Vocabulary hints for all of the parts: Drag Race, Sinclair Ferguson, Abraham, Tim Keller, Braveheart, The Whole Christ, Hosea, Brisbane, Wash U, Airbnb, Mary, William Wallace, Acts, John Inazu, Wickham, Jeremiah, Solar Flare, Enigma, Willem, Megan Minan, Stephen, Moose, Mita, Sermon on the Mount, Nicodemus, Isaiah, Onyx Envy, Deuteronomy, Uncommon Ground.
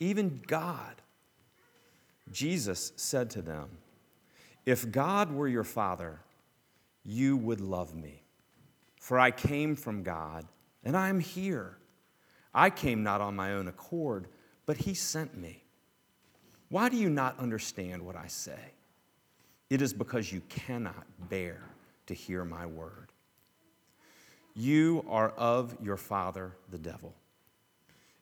even God." Jesus said to them, "If God were your Father, you would love me. For I came from God, and I am here. I came not on my own accord, but he sent me. Why do you not understand what I say? It is because you cannot bear to hear my word. You are of your father, the devil,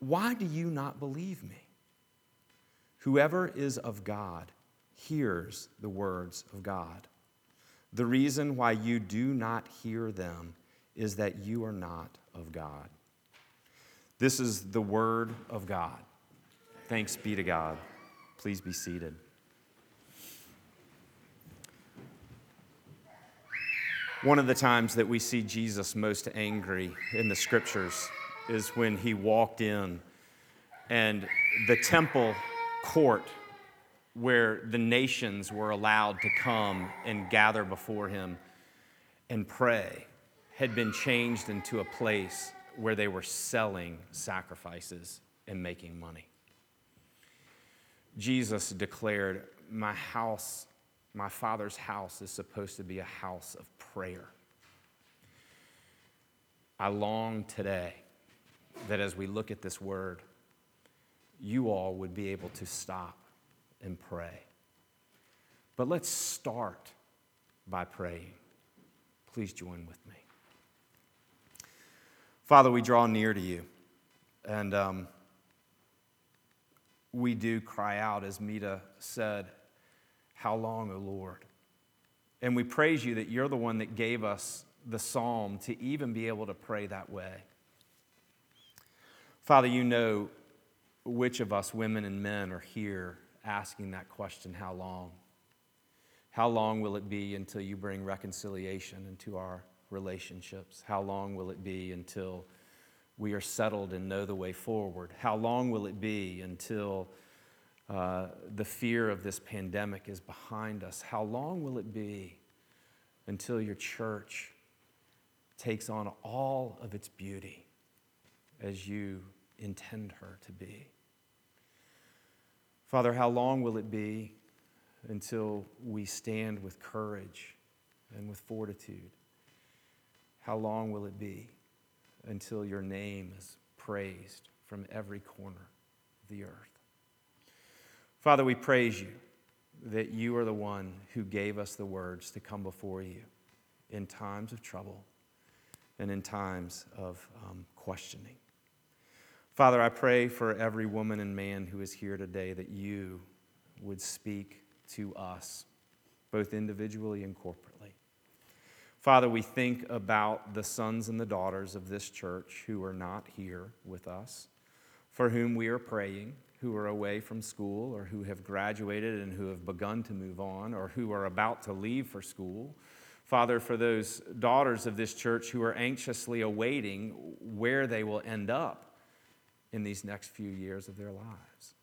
why do you not believe me? Whoever is of God hears the words of God. The reason why you do not hear them is that you are not of God." This is the word of God. Thanks be to God. Please be seated. One of the times that we see Jesus most angry in the scriptures is when he walked in and the temple court where the nations were allowed to come and gather before him and pray had been changed into a place where they were selling sacrifices and making money. Jesus declared, "My house, my Father's house is supposed to be a house of prayer." I long today that as we look at this word, you all would be able to stop and pray. But let's start by praying. Please join with me. Father, we draw near to you, and we do cry out, as Mita said, "How long, O Lord?" And we praise you that you're the one that gave us the psalm to even be able to pray that way. Father, you know which of us women and men are here asking that question, how long? How long will it be until you bring reconciliation into our relationships? How long will it be until we are settled and know the way forward? How long will it be until the fear of this pandemic is behind us? How long will it be until your church takes on all of its beauty as you intend her to be? Father, how long will it be until we stand with courage and with fortitude? How long will it be until your name is praised from every corner of the earth? Father, we praise you that you are the one who gave us the words to come before you in times of trouble and in times of questioning. Father, I pray for every woman and man who is here today that you would speak to us, both individually and corporately. Father, we think about the sons and the daughters of this church who are not here with us, for whom we are praying, who are away from school or who have graduated and who have begun to move on or who are about to leave for school. Father, for those daughters of this church who are anxiously awaiting where they will end up in these next few years of their lives.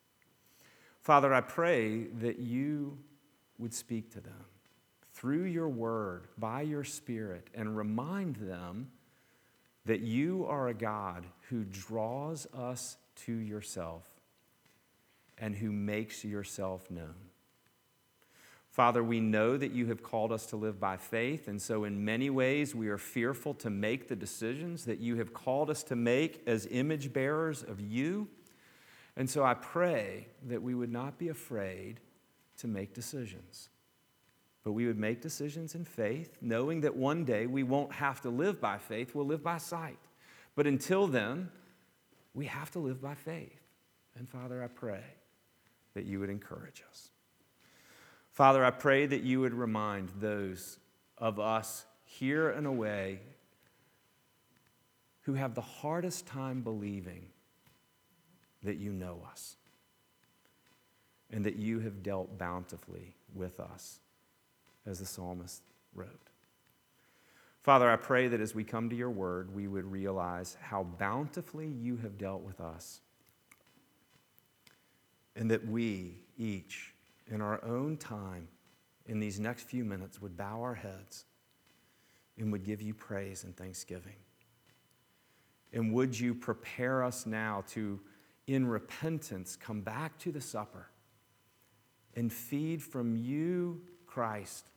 Father, I pray that you would speak to them through your word, by your spirit, and remind them that you are a God who draws us to yourself and who makes yourself known. Father, we know that you have called us to live by faith, and so in many ways we are fearful to make the decisions that you have called us to make as image bearers of you. And so I pray that we would not be afraid to make decisions, but we would make decisions in faith, knowing that one day we won't have to live by faith, we'll live by sight. But until then, we have to live by faith. And Father, I pray that you would encourage us. Father, I pray that you would remind those of us here and away who have the hardest time believing that you know us and that you have dealt bountifully with us, as the psalmist wrote. Father, I pray that as we come to your word, we would realize how bountifully you have dealt with us, and that we each, in our own time, in these next few minutes, would bow our heads and would give you praise and thanksgiving. And would you prepare us now to, in repentance, come back to the supper and feed from you, Christ,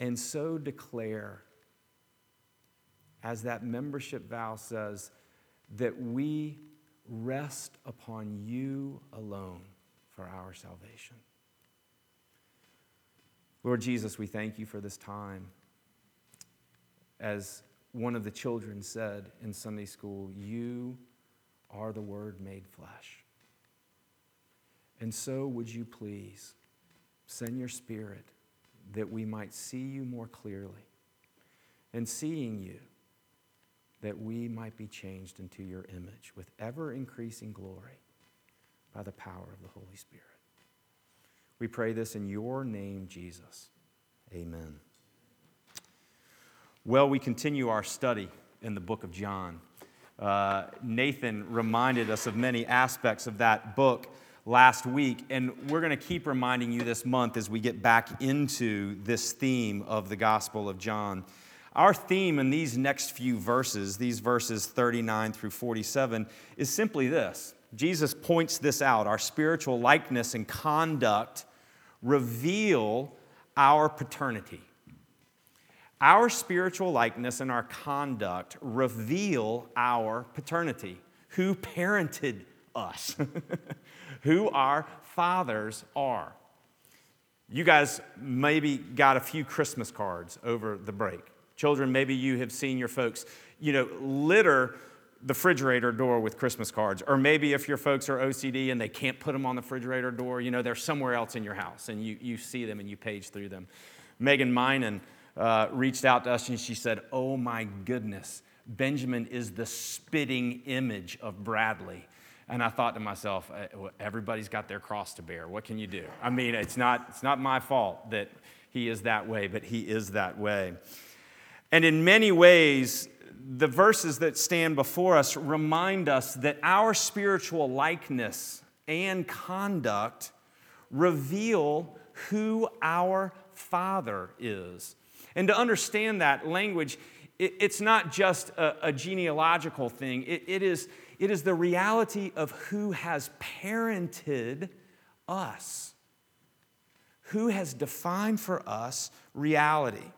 and so declare, as that membership vow says, that we rest upon you alone for our salvation. Lord Jesus, we thank you for this time. As one of the children said in Sunday school, you are the Word made flesh. And so would you please send your Spirit that we might see you more clearly, and seeing you, that we might be changed into your image with ever-increasing glory by the power of the Holy Spirit. We pray this in your name, Jesus. Amen. Well, we continue our study in the book of John. Nathan reminded us of many aspects of that book last week, and we're going to keep reminding you this month as we get back into this theme of the Gospel of John. Our theme in these next few verses, these verses 39 through 47, is simply this. Jesus points this out. Our spiritual likeness and conduct reveal our paternity. Our spiritual likeness and our conduct reveal our paternity. Who parented us? Who our fathers are. You guys maybe got a few Christmas cards over the break. Children, maybe you have seen your folks, litter the refrigerator door with Christmas cards. Or maybe if your folks are OCD and they can't put them on the refrigerator door, they're somewhere else in your house, and you see them and you page through them. Megan Minan reached out to us and she said, oh my goodness, Benjamin is the spitting image of Bradley. And I thought to myself, everybody's got their cross to bear. What can you do? I mean, it's not my fault that he is that way, but he is that way. And in many ways, the verses that stand before us remind us that our spiritual likeness and conduct reveal who our Father is. And to understand that language, it's not just a genealogical thing. It is the reality of who has parented us, who has defined for us reality.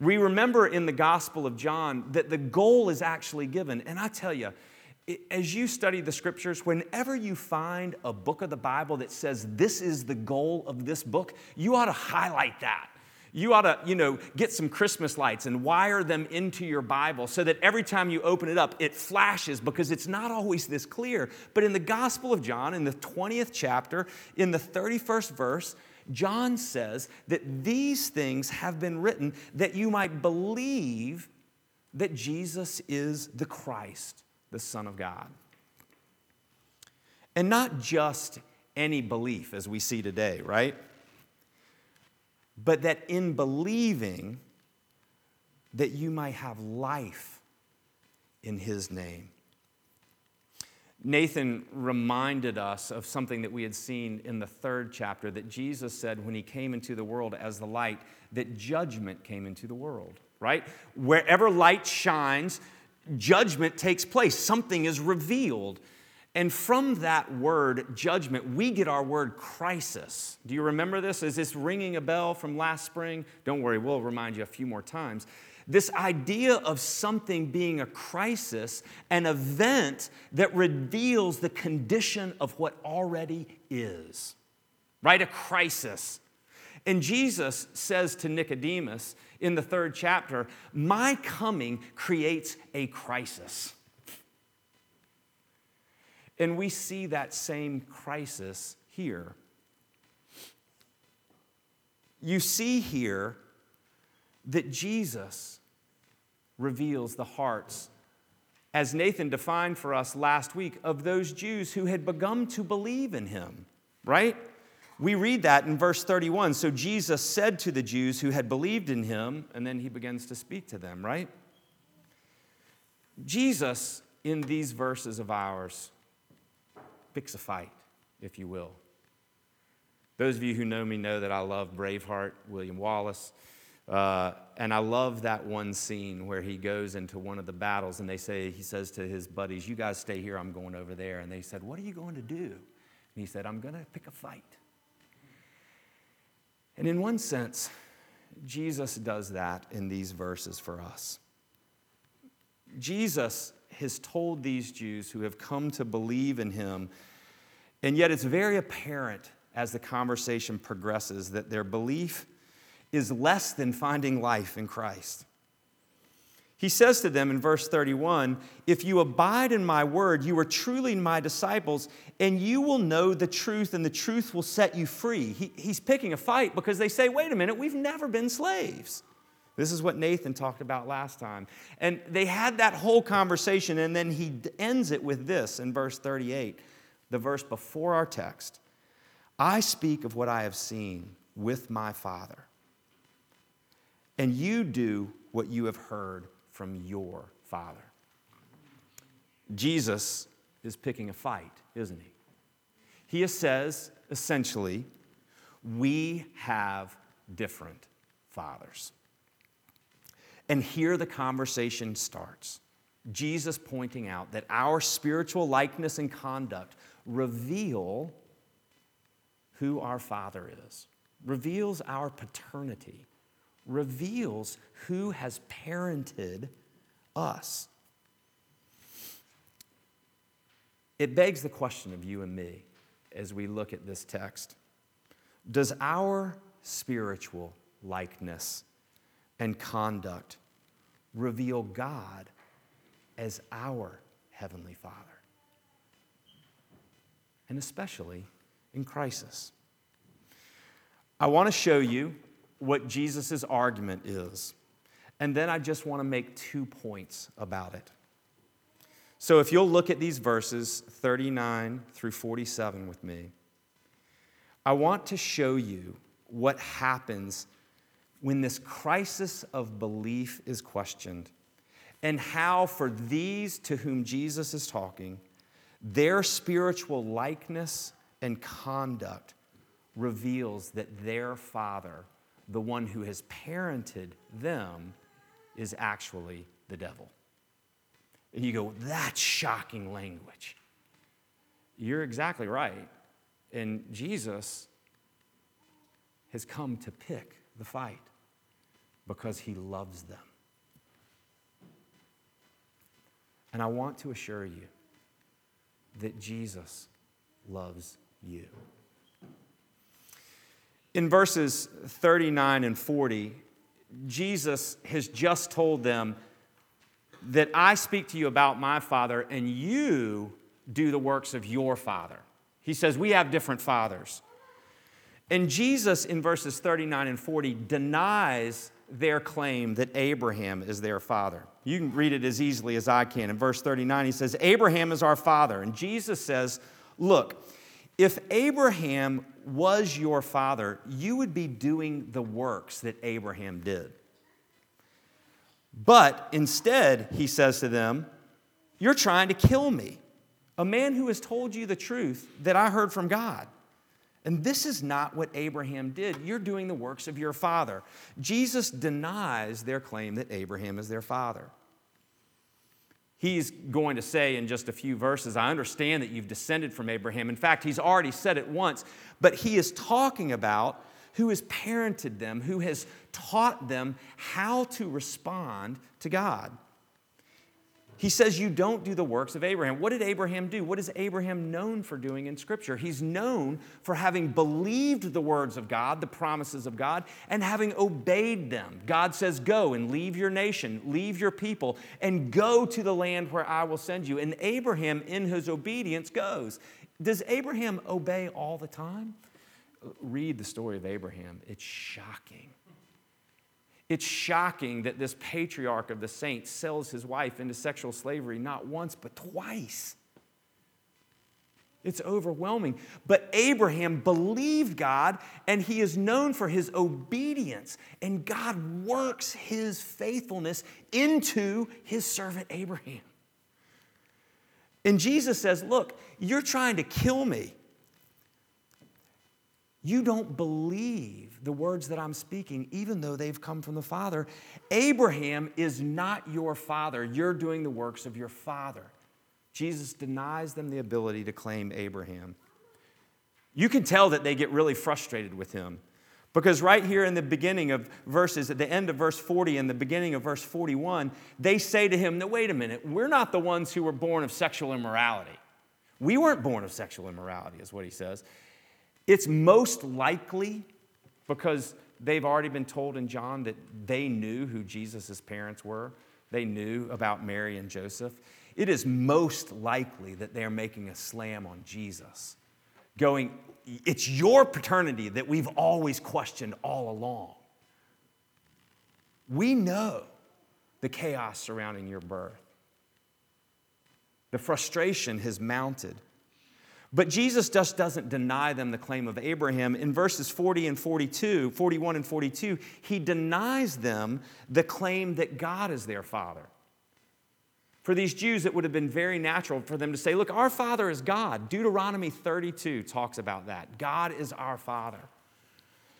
We remember in the Gospel of John that the goal is actually given. And I tell you, as you study the Scriptures, whenever you find a book of the Bible that says this is the goal of this book, you ought to highlight that. You ought to, get some Christmas lights and wire them into your Bible so that every time you open it up, it flashes, because it's not always this clear. But in the Gospel of John, in the 20th chapter, in the 31st verse, John says that these things have been written that you might believe that Jesus is the Christ, the Son of God. And not just any belief as we see today, right? But that in believing that you might have life in his name. Nathan reminded us of something that we had seen in the 3rd chapter, that Jesus said when he came into the world as the light, that judgment came into the world, right? Wherever light shines, judgment takes place. Something is revealed. And from that word, judgment, we get our word crisis. Do you remember this? Is this ringing a bell from last spring? Don't worry, we'll remind you a few more times. this idea of something being a crisis, an event that reveals the condition of what already is, right? A crisis. And Jesus says to Nicodemus in the 3rd chapter, "My coming creates a crisis." And we see that same crisis here. You see here that Jesus reveals the hearts, as Nathan defined for us last week, of those Jews who had begun to believe in him, right? We read that in verse 31. So Jesus said to the Jews who had believed in him, and then he begins to speak to them, right? Jesus, in these verses of ours, picks a fight, if you will. Those of you who know me know that I love Braveheart, William Wallace. And I love that one scene where he goes into one of the battles and he says to his buddies, "You guys stay here, I'm going over there." And they said, "What are you going to do?" And he said, "I'm going to pick a fight." And in one sense, Jesus does that in these verses for us. Jesus has told these Jews who have come to believe in him, and yet it's very apparent as the conversation progresses that their belief is less than finding life in Christ. He says to them in verse 31, "If you abide in my word, you are truly my disciples, and you will know the truth, and the truth will set you free." He's picking a fight because they say, "Wait a minute, we've never been slaves." This is what Nathan talked about last time. And they had that whole conversation, and then he ends it with this in verse 38, the verse before our text. "I speak of what I have seen with my Father, and you do what you have heard from your Father." Jesus is picking a fight, isn't he? He says, essentially, we have different fathers. And here the conversation starts. Jesus pointing out that our spiritual likeness and conduct reveal who our Father is, reveals our paternity, reveals who has parented us. It begs the question of you and me as we look at this text. Does our spiritual likeness and conduct reveal God as our Heavenly Father? And especially in crisis. I want to show you what Jesus' argument is. And then I just want to make 2 points about it. So if you'll look at these verses 39 through 47 with me, I want to show you what happens when this crisis of belief is questioned, and how for these to whom Jesus is talking, their spiritual likeness and conduct reveals that their Father, the one who has parented them, is actually the devil. And you go, "That's shocking language." You're exactly right. And Jesus has come to pick the fight because he loves them. And I want to assure you that Jesus loves you. In verses 39 and 40, Jesus has just told them that I speak to you about my Father and you do the works of your Father. He says we have different fathers. And Jesus, in verses 39 and 40, denies their claim that Abraham is their father. You can read it as easily as I can. In verse 39, he says, "Abraham is our father." And Jesus says, "Look, if Abraham was your father, you would be doing the works that Abraham did." But instead, he says to them, "You're trying to kill me, a man who has told you the truth that I heard from God. And this is not what Abraham did. You're doing the works of your father." Jesus denies their claim that Abraham is their father. He's going to say in just a few verses, "I understand that you've descended from Abraham." In fact, he's already said it once, but he is talking about who has parented them, who has taught them how to respond to God. He says, you don't do the works of Abraham. What did Abraham do? What is Abraham known for doing in Scripture? He's known for having believed the words of God, the promises of God, and having obeyed them. God says, go and leave your nation, leave your people, and go to the land where I will send you. And Abraham, in his obedience, goes. Does Abraham obey all the time? Read the story of Abraham. It's shocking. It's shocking that this patriarch of the saints sells his wife into sexual slavery not once, but twice. It's overwhelming. But Abraham believed God, and he is known for his obedience. And God works his faithfulness into his servant Abraham. And Jesus says, look, you're trying to kill me. You don't believe the words that I'm speaking, even though they've come from the Father. Abraham is not your father. You're doing the works of your father. Jesus denies them the ability to claim Abraham. You can tell that they get really frustrated with him, because right here in the beginning of verses, at the end of verse 40 and the beginning of verse 41, they say to him, no, wait a minute, we're not the ones who were born of sexual immorality. We weren't born of sexual immorality, is what he says. It's most likely because they've already been told in John that they knew who Jesus' parents were. They knew about Mary and Joseph. It is most likely that they're making a slam on Jesus, going, it's your paternity that we've always questioned all along. We know the chaos surrounding your birth. The frustration has mounted. But Jesus just doesn't deny them the claim of Abraham. In verses 40 and 42, 41 and 42, he denies them the claim that God is their father. For these Jews, it would have been very natural for them to say, look, our father is God. Deuteronomy 32 talks about that. God is our father.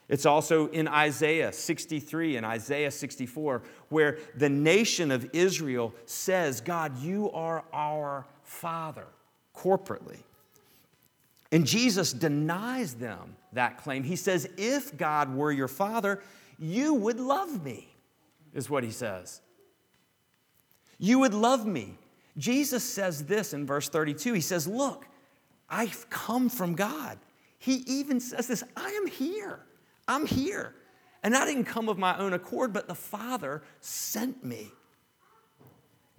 It's also in Isaiah 63 and Isaiah 64, where the nation of Israel says, God, you are our father, corporately. And Jesus denies them that claim. He says, if God were your father, you would love me, is what he says. You would love me. Jesus says this in verse 32. He says, look, I've come from God. He even says this, I am here. I'm here. And I didn't come of my own accord, but the Father sent me.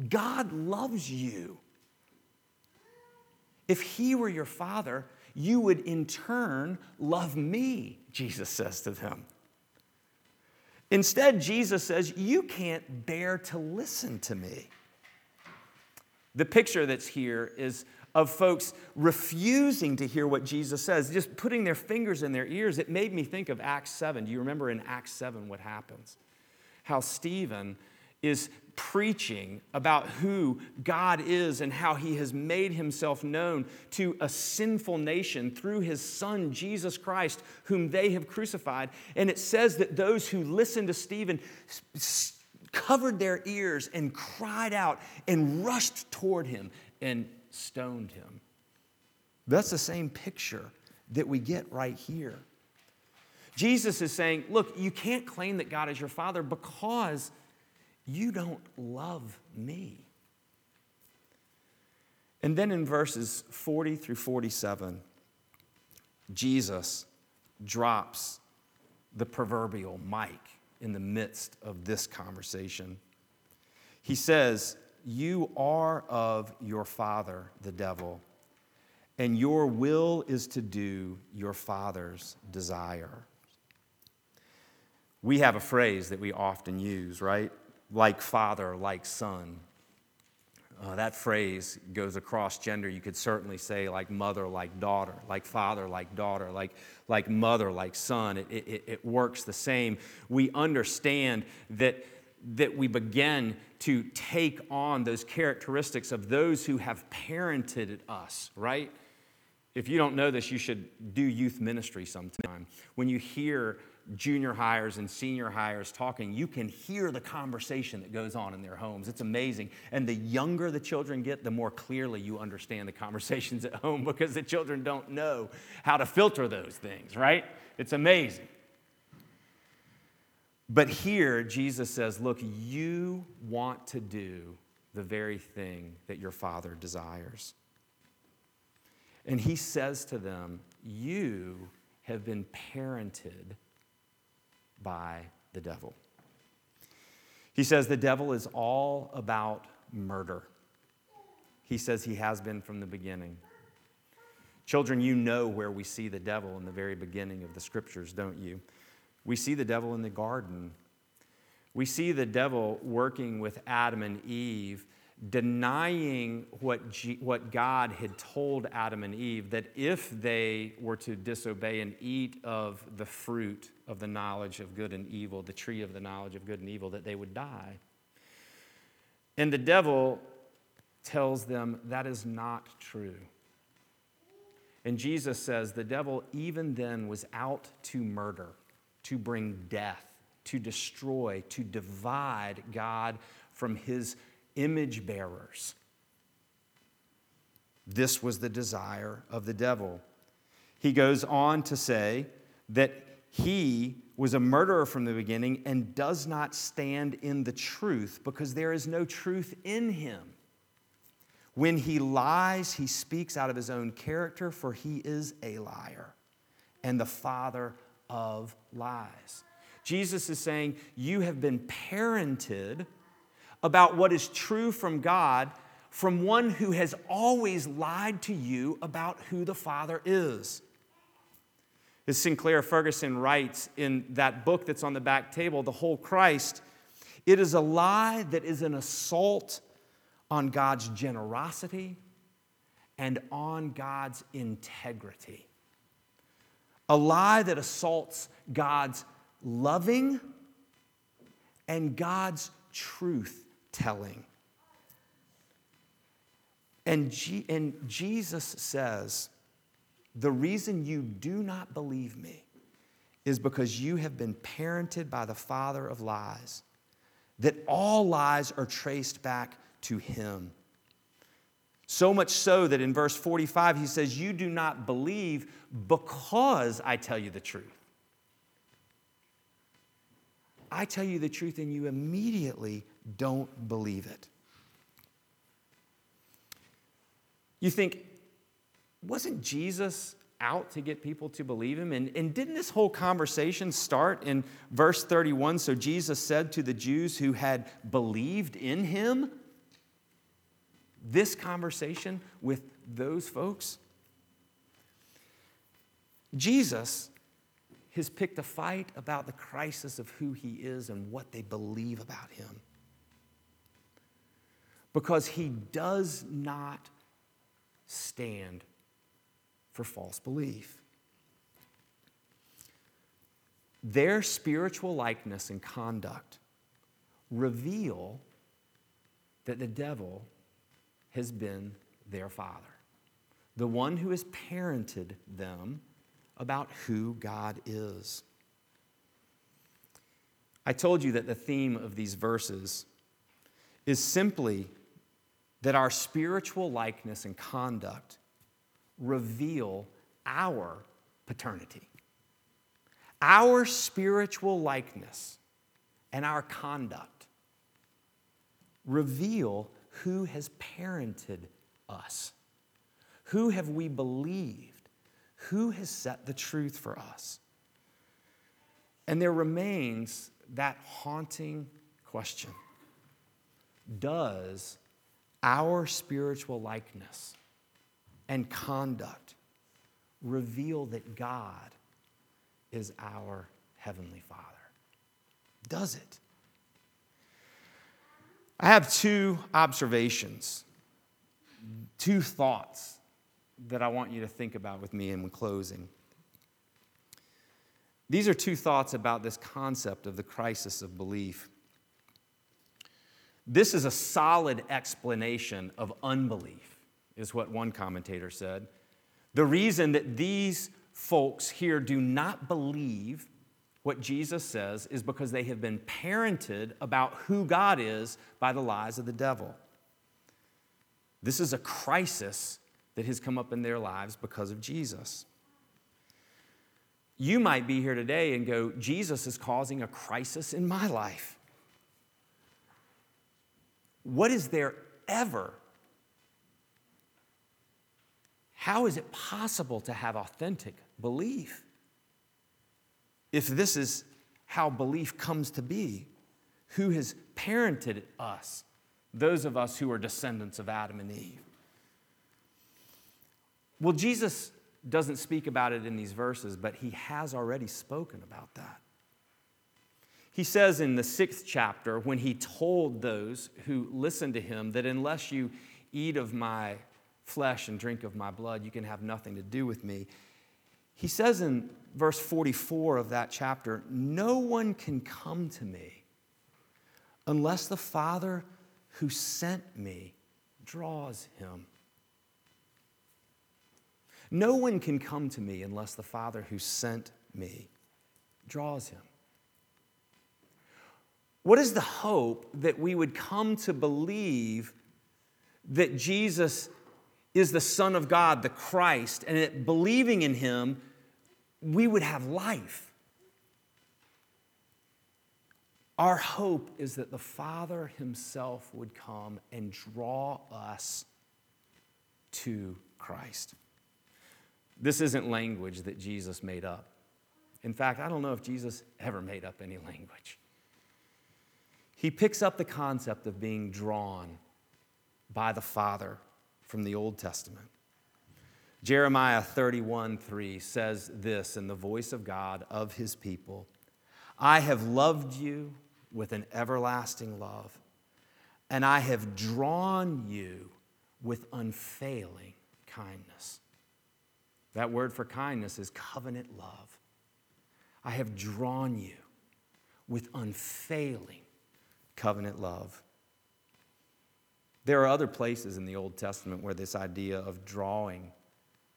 God loves you. If he were your father, you would in turn love me, Jesus says to them. Instead, Jesus says, you can't bear to listen to me. The picture that's here is of folks refusing to hear what Jesus says, just putting their fingers in their ears. It made me think of Acts 7. Do you remember in Acts 7 what happens? How Stephen is preaching about who God is and how he has made himself known to a sinful nation through his son, Jesus Christ, whom they have crucified. And it says that those who listened to Stephen covered their ears and cried out and rushed toward him and stoned him. That's the same picture that we get right here. Jesus is saying, look, you can't claim that God is your father because you don't love me. And then in verses 40 through 47, Jesus drops the proverbial mic in the midst of this conversation. He says, you are of your father, the devil, and your will is to do your father's desire. We have a phrase that we often use, right? Like father, like son. That phrase goes across gender. You could certainly say like mother, like daughter, like father, like daughter, like mother, like son. It works the same. We understand that we begin to take on those characteristics of those who have parented us, right? If you don't know this, you should do youth ministry sometime. When you hear junior hires and senior hires talking, you can hear the conversation that goes on in their homes. It's amazing. And the younger the children get, the more clearly you understand the conversations at home because the children don't know how to filter those things, right? It's amazing. But here, Jesus says, look, you want to do the very thing that your Father desires. And he says to them, you have been parented by the devil. He says the devil is all about murder. He says he has been from the beginning. Children, you know where we see the devil in the very beginning of the scriptures, don't you? We see the devil in the garden. We see the devil working with Adam and Eve, denying what God had told Adam and Eve, that if they were to disobey and eat of the fruit of the knowledge of good and evil, the tree of the knowledge of good and evil, that they would die. And the devil tells them that is not true. And Jesus says the devil even then was out to murder, to bring death, to destroy, to divide God from his image bearers. This was the desire of the devil. He goes on to say that he was a murderer from the beginning and does not stand in the truth because there is no truth in him. When he lies, he speaks out of his own character, for he is a liar and the father of lies. Jesus is saying, you have been parented about what is true from God, from one who has always lied to you about who the Father is. As Sinclair Ferguson writes in that book that's on the back table, The Whole Christ, it is a lie that is an assault on God's generosity and on God's integrity. A lie that assaults God's loving and God's truth-telling. And Jesus says, the reason you do not believe me is because you have been parented by the father of lies, that all lies are traced back to him. So much so that in verse 45 he says, you do not believe because I tell you the truth. I tell you the truth and you immediately don't believe it. You think, wasn't Jesus out to get people to believe him? And didn't this whole conversation start in verse 31? So Jesus said to the Jews who had believed in him, this conversation with those folks, Jesus has picked a fight about the crisis of who he is and what they believe about him. Because he does not stand for false belief. Their spiritual likeness and conduct reveal that the devil has been their father, the one who has parented them about who God is. I told you that the theme of these verses is simply that our spiritual likeness and conduct reveal our paternity. Our spiritual likeness and our conduct reveal who has parented us, who have we believed, who has set the truth for us? And there remains that haunting question. Does our spiritual likeness and conduct reveal that God is our Heavenly Father? Does it? I have two observations, two thoughts that I want you to think about with me in closing. These are two thoughts about this concept of the crisis of belief. This is a solid explanation of unbelief, is what one commentator said. The reason that these folks here do not believe what Jesus says is because they have been parented about who God is by the lies of the devil. This is a crisis that has come up in their lives because of Jesus. You might be here today and go, Jesus is causing a crisis in my life. What is there ever? How is it possible to have authentic belief if this is how belief comes to be? Who has parented us, those of us who are descendants of Adam and Eve? Well, Jesus doesn't speak about it in these verses, but he has already spoken about that. He says in the 6th chapter, when he told those who listened to him that unless you eat of my flesh and drink of my blood, you can have nothing to do with me. He says in verse 44 of that chapter, no one can come to me unless the Father who sent me draws him. No one can come to me unless the Father who sent me draws him. What is the hope that we would come to believe that Jesus is the Son of God, the Christ, and that believing in him, we would have life? Our hope is that the Father himself would come and draw us to Christ. This isn't language that Jesus made up. In fact, I don't know if Jesus ever made up any language. He picks up the concept of being drawn by the Father from the Old Testament. Jeremiah 31:3 says this in the voice of God of his people, I have loved you with an everlasting love, and I have drawn you with unfailing kindness. That word for kindness is covenant love. I have drawn you with unfailing covenant love. There are other places in the Old Testament where this idea of drawing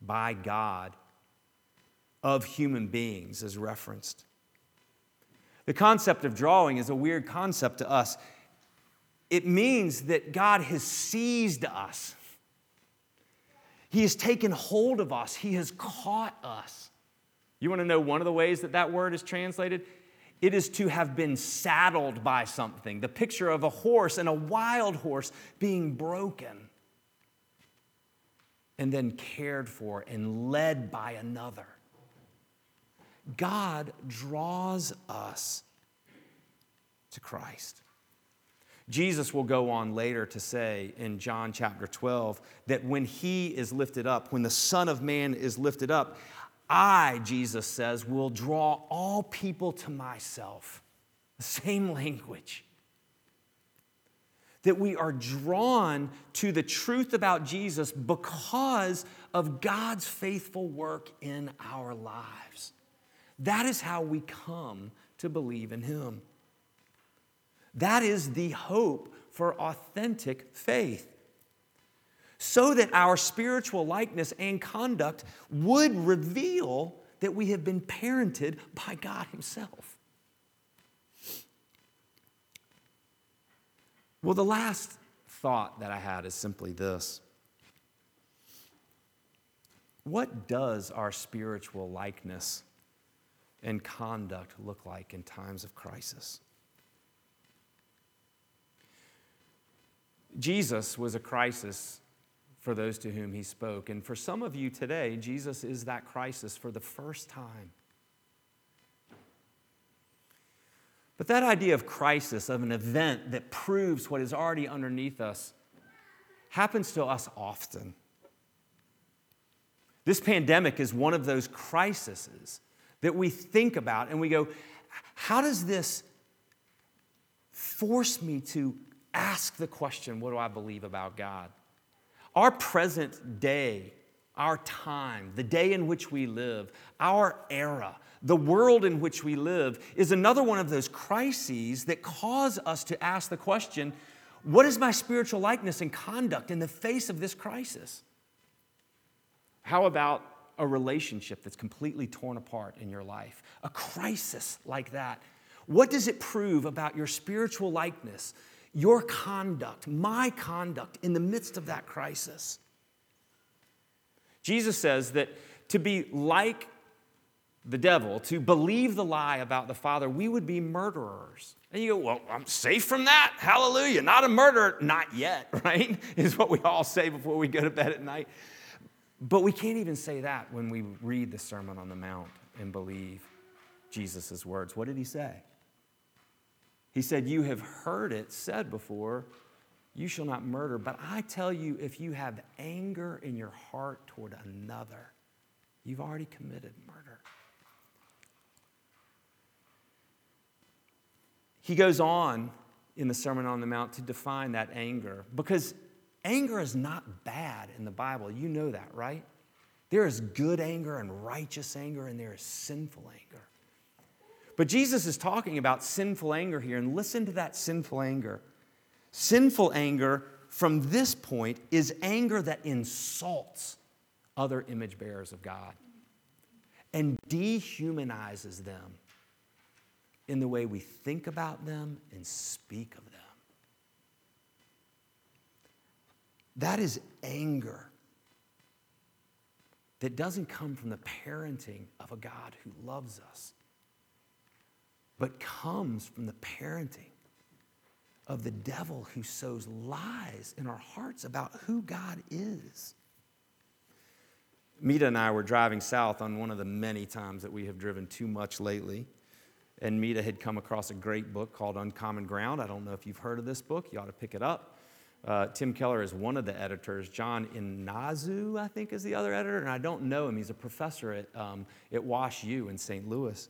by God of human beings is referenced. The concept of drawing is a weird concept to us. It means that God has seized us. He has taken hold of us. He has caught us. You want to know one of the ways that that word is translated? It is to have been saddled by something. The picture of a horse and a wild horse being broken and then cared for and led by another. God draws us to Christ. Jesus will go on later to say in John chapter 12 that when he is lifted up, when the Son of Man is lifted up, I, Jesus says, will draw all people to myself. The same language. That we are drawn to the truth about Jesus because of God's faithful work in our lives. That is how we come to believe in him. That is the hope for authentic faith, so that our spiritual likeness and conduct would reveal that we have been parented by God himself. Well, the last thought that I had is simply this. What does our spiritual likeness and conduct look like in times of crisis? Jesus was a crisis for those to whom he spoke. And for some of you today, Jesus is that crisis for the first time. But that idea of crisis, of an event that proves what is already underneath us, happens to us often. This pandemic is one of those crises that we think about and we go, how does this force me to ask the question, what do I believe about God? Our present day, our time, the day in which we live, our era, the world in which we live is another one of those crises that cause us to ask the question, what is my spiritual likeness and conduct in the face of this crisis? How about a relationship that's completely torn apart in your life? A crisis like that. What does it prove about your spiritual likeness? Your conduct, my conduct in the midst of that crisis. Jesus says that to be like the devil, to believe the lie about the Father, we would be murderers. And you go, well, I'm safe from that. Hallelujah. Not a murderer. Not yet, right? Is what we all say before we go to bed at night. But we can't even say that when we read the Sermon on the Mount and believe Jesus' words. What did he say? He said, you have heard it said before, you shall not murder. But I tell you, if you have anger in your heart toward another, you've already committed murder. He goes on in the Sermon on the Mount to define that anger, because anger is not bad in the Bible. You know that, right? There is good anger and righteous anger, and there is sinful anger. But Jesus is talking about sinful anger here, and listen to that sinful anger. Sinful anger from this point is anger that insults other image bearers of God and dehumanizes them in the way we think about them and speak of them. That is anger that doesn't come from the parenting of a God who loves us, but comes from the parenting of the devil who sows lies in our hearts about who God is. Mita and I were driving south on one of the many times that we have driven too much lately. And Mita had come across a great book called Uncommon Ground. I don't know if you've heard of this book. You ought to pick it up. Tim Keller is one of the editors. John Inazu, I think, is the other editor. And I don't know him. He's a professor at Wash U in St. Louis.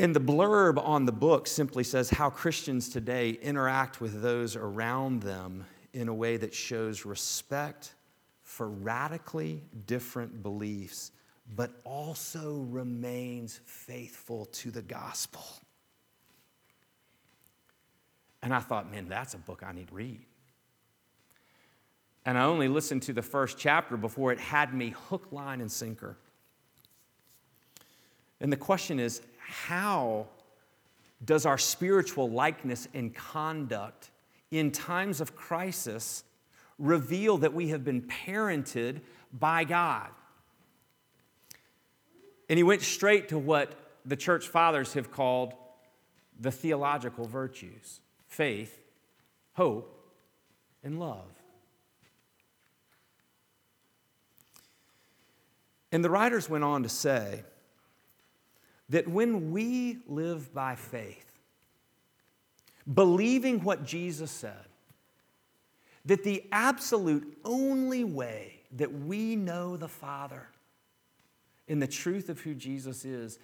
And the blurb on the book simply says how Christians today interact with those around them in a way that shows respect for radically different beliefs, but also remains faithful to the gospel. And I thought, man, that's a book I need to read. And I only listened to the first chapter before it had me hook, line, and sinker. And the question is, how does our spiritual likeness and conduct in times of crisis reveal that we have been parented by God? And he went straight to what the church fathers have called the theological virtues: faith, hope, and love. And the writers went on to say that when we live by faith, believing what Jesus said, that the absolute only way that we know the Father and the truth of who Jesus is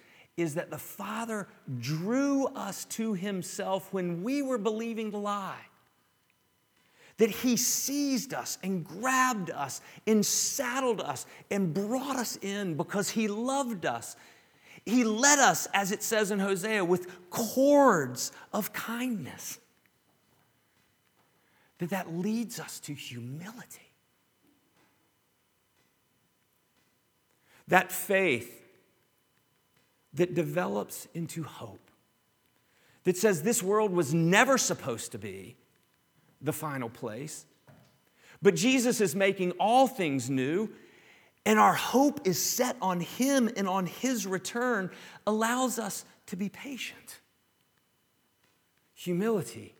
that the Father drew us to himself when we were believing the lie. That he seized us and grabbed us and saddled us and brought us in because he loved us. He led us, as it says in Hosea, with cords of kindness. That leads us to humility. That faith that develops into hope. That says this world was never supposed to be the final place. But Jesus is making all things new. And our hope is set on him and on his return, allows us to be patient. Humility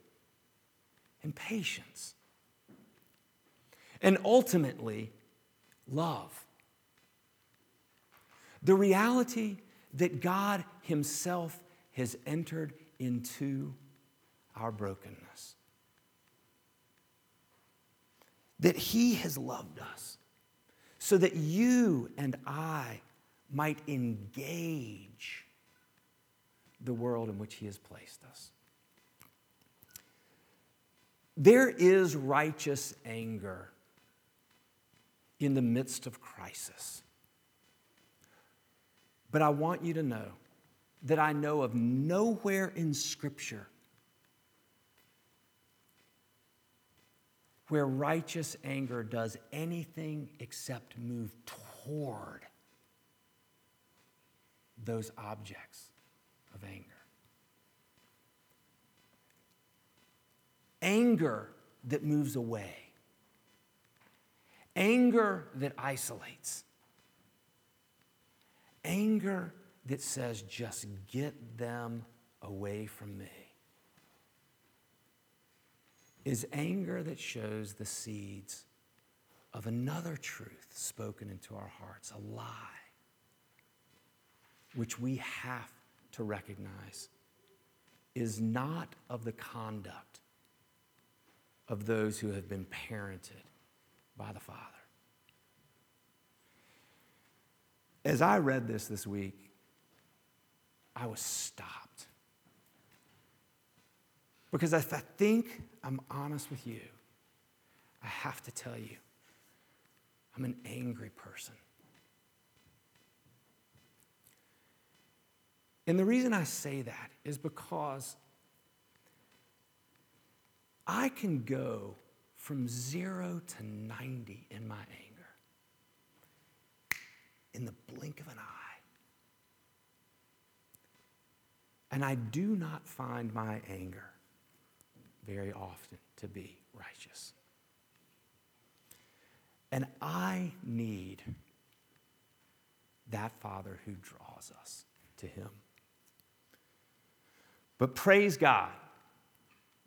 and patience. And ultimately, love. The reality that God himself has entered into our brokenness. That he has loved us so that you and I might engage the world in which he has placed us. There is righteous anger in the midst of crisis. But I want you to know that I know of nowhere in Scripture where righteous anger does anything except move toward those objects of anger. Anger that moves away. Anger that isolates. anger that says, just get them away from me, is anger that shows the seeds of another truth spoken into our hearts, a lie, which we have to recognize is not of the conduct of those who have been parented by the Father. As I read this week, I was stopped. Because if I think I'm honest with you, I have to tell you, I'm an angry person. And the reason I say that is because I can go from 0 to 90 in my anger in the blink of an eye. And I do not find my anger very often to be righteous. And I need that Father who draws us to him. But praise God,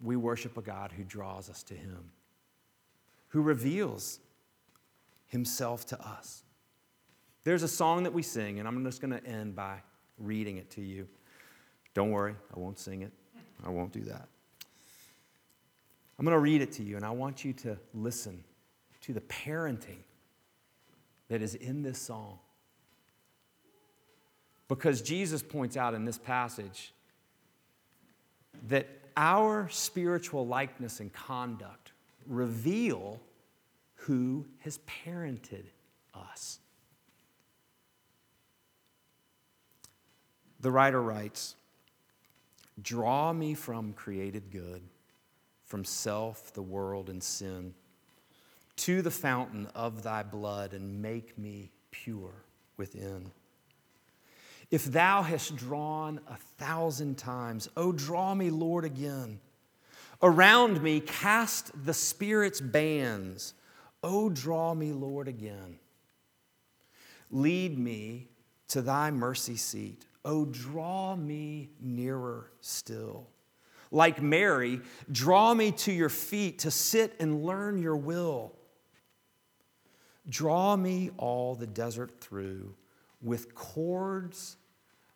we worship a God who draws us to him, who reveals himself to us. There's a song that we sing, and I'm just going to end by reading it to you. Don't worry, I won't sing it. I won't do that. I'm going to read it to you, and I want you to listen to the parenting that is in this song. Because Jesus points out in this passage that our spiritual likeness and conduct reveal who has parented us. The writer writes, "Draw me from created good, from self, the world, and sin, to the fountain of thy blood, and make me pure within. If thou hast drawn 1,000 times, O draw me, Lord, again. Around me cast the Spirit's bands, O draw me, Lord, again. Lead me to thy mercy seat, O draw me nearer still. Like Mary, draw me to your feet to sit and learn your will. Draw me all the desert through with cords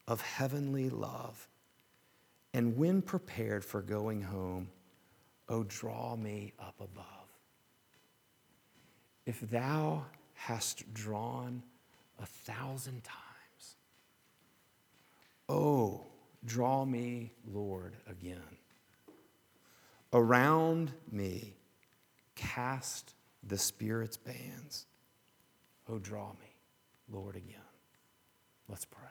of heavenly love. And when prepared for going home, O draw me up above. If thou hast drawn 1,000 times, O draw me, Lord, again. Around me cast the Spirit's bands. O draw me, Lord, again." Let's pray.